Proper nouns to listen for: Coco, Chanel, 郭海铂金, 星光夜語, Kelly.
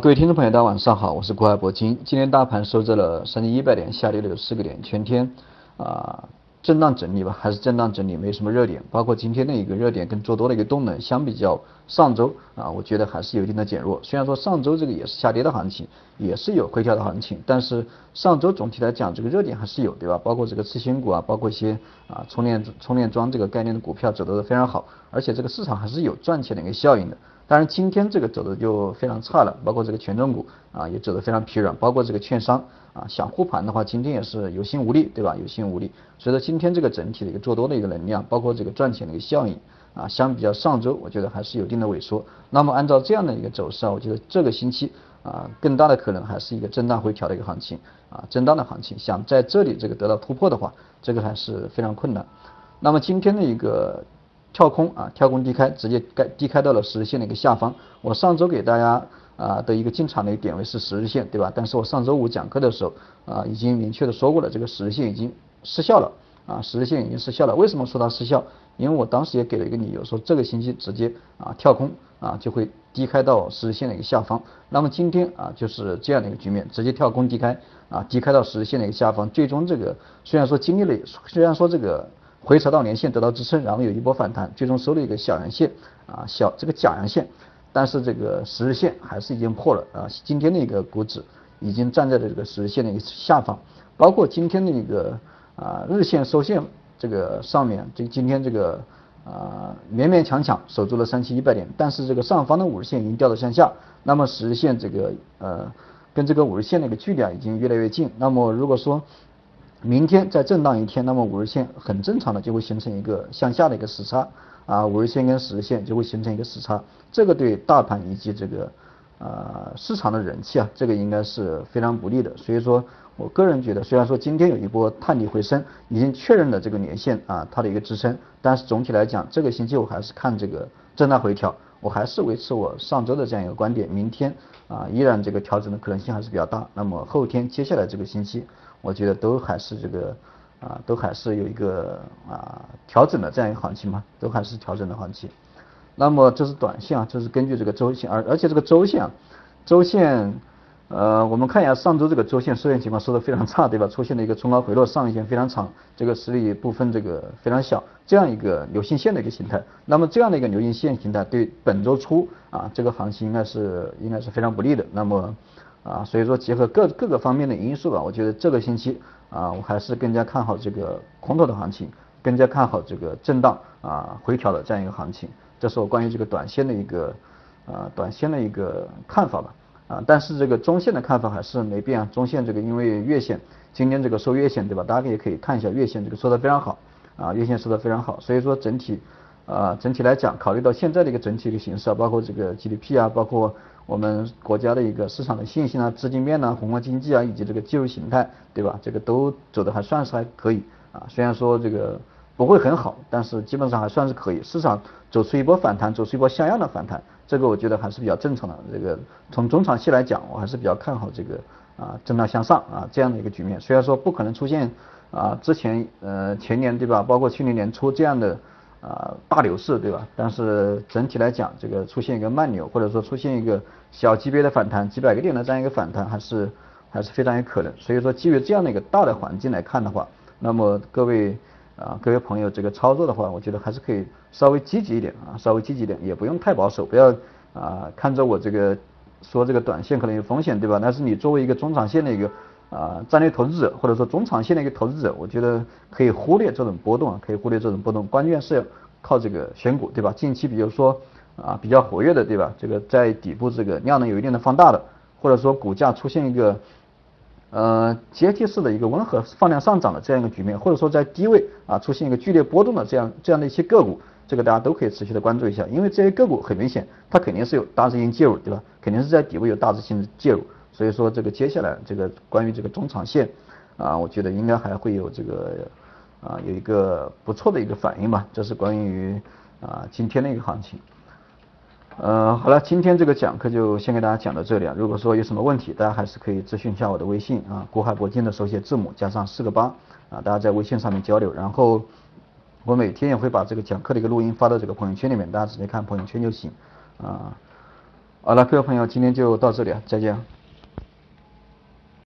各位听众朋友，大家晚上好，我是郭海铂金。今天大盘收在了3100点，下跌了4个点，全天震荡整理吧，还是震荡整理，没什么热点。包括今天的一个热点跟做多的一个动能，相比较上周我觉得还是有一定的减弱。虽然说上周这个也是下跌的行情，也是有回调的行情，但是上周总体来讲，这个热点还是有，对吧？包括这个次新股包括一些充电桩这个概念的股票走得非常好，而且这个市场还是有赚钱的一个效应的。当然今天这个走的就非常差了，包括这个权重股也走得非常疲软，包括这个券商想护盘的话，今天也是有心无力，对吧？有心无力。所以说今天这个整体的一个做多的一个能量，包括这个赚钱的一个效应相比较上周，我觉得还是有一定的萎缩。那么按照这样的一个走势我觉得这个星期更大的可能还是一个震荡回调的一个行情震荡的行情，想在这里这个得到突破的话，这个还是非常困难。那么今天的一个跳空低开，直接低开到了十日线的一个下方。我上周给大家的一个进场的一个点位是10日线，对吧？但是我上周五讲课的时候已经明确的说过了，这个10日线已经失效了10日线已经失效了。为什么说它失效？因为我当时也给了一个理由，说这个星期直接跳空就会低开到10日线的一个下方。那么今天就是这样的一个局面，直接跳空低开低开到10日线的一个下方。最终这个虽然说这个回撤到年线得到支撑，然后有一波反弹，最终收了一个小阳线这个假阳线，但是这个10日线还是已经破了今天的一个股指已经站在了这个10日线的一个下方，包括今天的一个日线收线这个上面，今天这个勉强守住了3100点，但是这个上方的50日线已经掉到向下，那么10日线这个跟这个50日线的一个距离已经越来越近。那么如果说明天再震荡一天，那么50日线很正常的就会形成一个向下的一个时差50日线跟10日线就会形成一个时差，这个对大盘以及这个市场的人气这个应该是非常不利的。所以说我个人觉得，虽然说今天有一波探底回升，已经确认了这个年线它的一个支撑，但是总体来讲这个星期我还是看这个震荡回调，我还是维持我上周的这样一个观点。明天依然这个调整的可能性还是比较大，那么后天接下来这个星期我觉得都还是这个都还是有一个调整的这样一个行情嘛，都还是调整的行情。那么这是短线这是根据这个周线，而且这个周线我们看一下上周这个周线收线情况，收得非常差，对吧？出现了一个冲高回落，上影线非常长，这个实力部分这个非常小，这样一个流星线的一个形态。那么这样的一个流星线形态对本周初这个行情应该是非常不利的。那么所以说结合各个方面的因素我觉得这个星期我还是更加看好这个空头的行情，更加看好这个震荡回调的这样一个行情。这是我关于这个短线的一个看法吧但是这个中线的看法还是没变中线这个因为月线今天这个收月线，对吧？大家也可以看一下月线这个收得非常好月线收得非常好。所以说整体来讲，考虑到现在的一个整体的形势包括这个 GDP 包括我们国家的一个市场的信心资金面宏观经济以及这个技术形态，对吧？这个都走得还算是还可以虽然说这个不会很好，但是基本上还算是可以。市场走出一波反弹，走出一波像样的反弹，这个我觉得还是比较正常的。这个从中长期来讲，我还是比较看好这个震荡向上这样的一个局面。虽然说不可能出现之前前年，对吧？包括去年年初这样的大牛市，对吧？但是整体来讲，这个出现一个慢牛，或者说出现一个小级别的反弹，几百个点的这样一个反弹，还是非常有可能。所以说，基于这样的一个大的环境来看的话，那么各位朋友这个操作的话，我觉得还是可以稍微积极一点稍微积极一点，也不用太保守，不要看着我这个说这个短线可能有风险，对吧？但是你作为一个中长线的一个战略投资者，或者说中长线的一个投资者，我觉得可以忽略这种波动关键是要靠这个选股，对吧？近期比如说比较活跃的，对吧？这个在底部这个量能有一定的放大的，或者说股价出现一个阶梯式的一个温和放量上涨的这样一个局面，或者说在低位出现一个剧烈波动的这样的一些个股，这个大家都可以持续的关注一下。因为这些个股很明显它肯定是有大资金介入，对吧？肯定是在底部有大资金介入。所以说这个接下来这个关于这个中长线我觉得应该还会有这个有一个不错的一个反应吧。这是关于今天的一个行情。好了，今天这个讲课就先给大家讲到这里如果说有什么问题，大家还是可以咨询一下我的微信郭海铂金的手写字母加上4个8大家在微信上面交流。然后我每天也会把这个讲课的一个录音发到这个朋友圈里面，大家直接看朋友圈就行好了，各位朋友，今天就到这里啊，再见。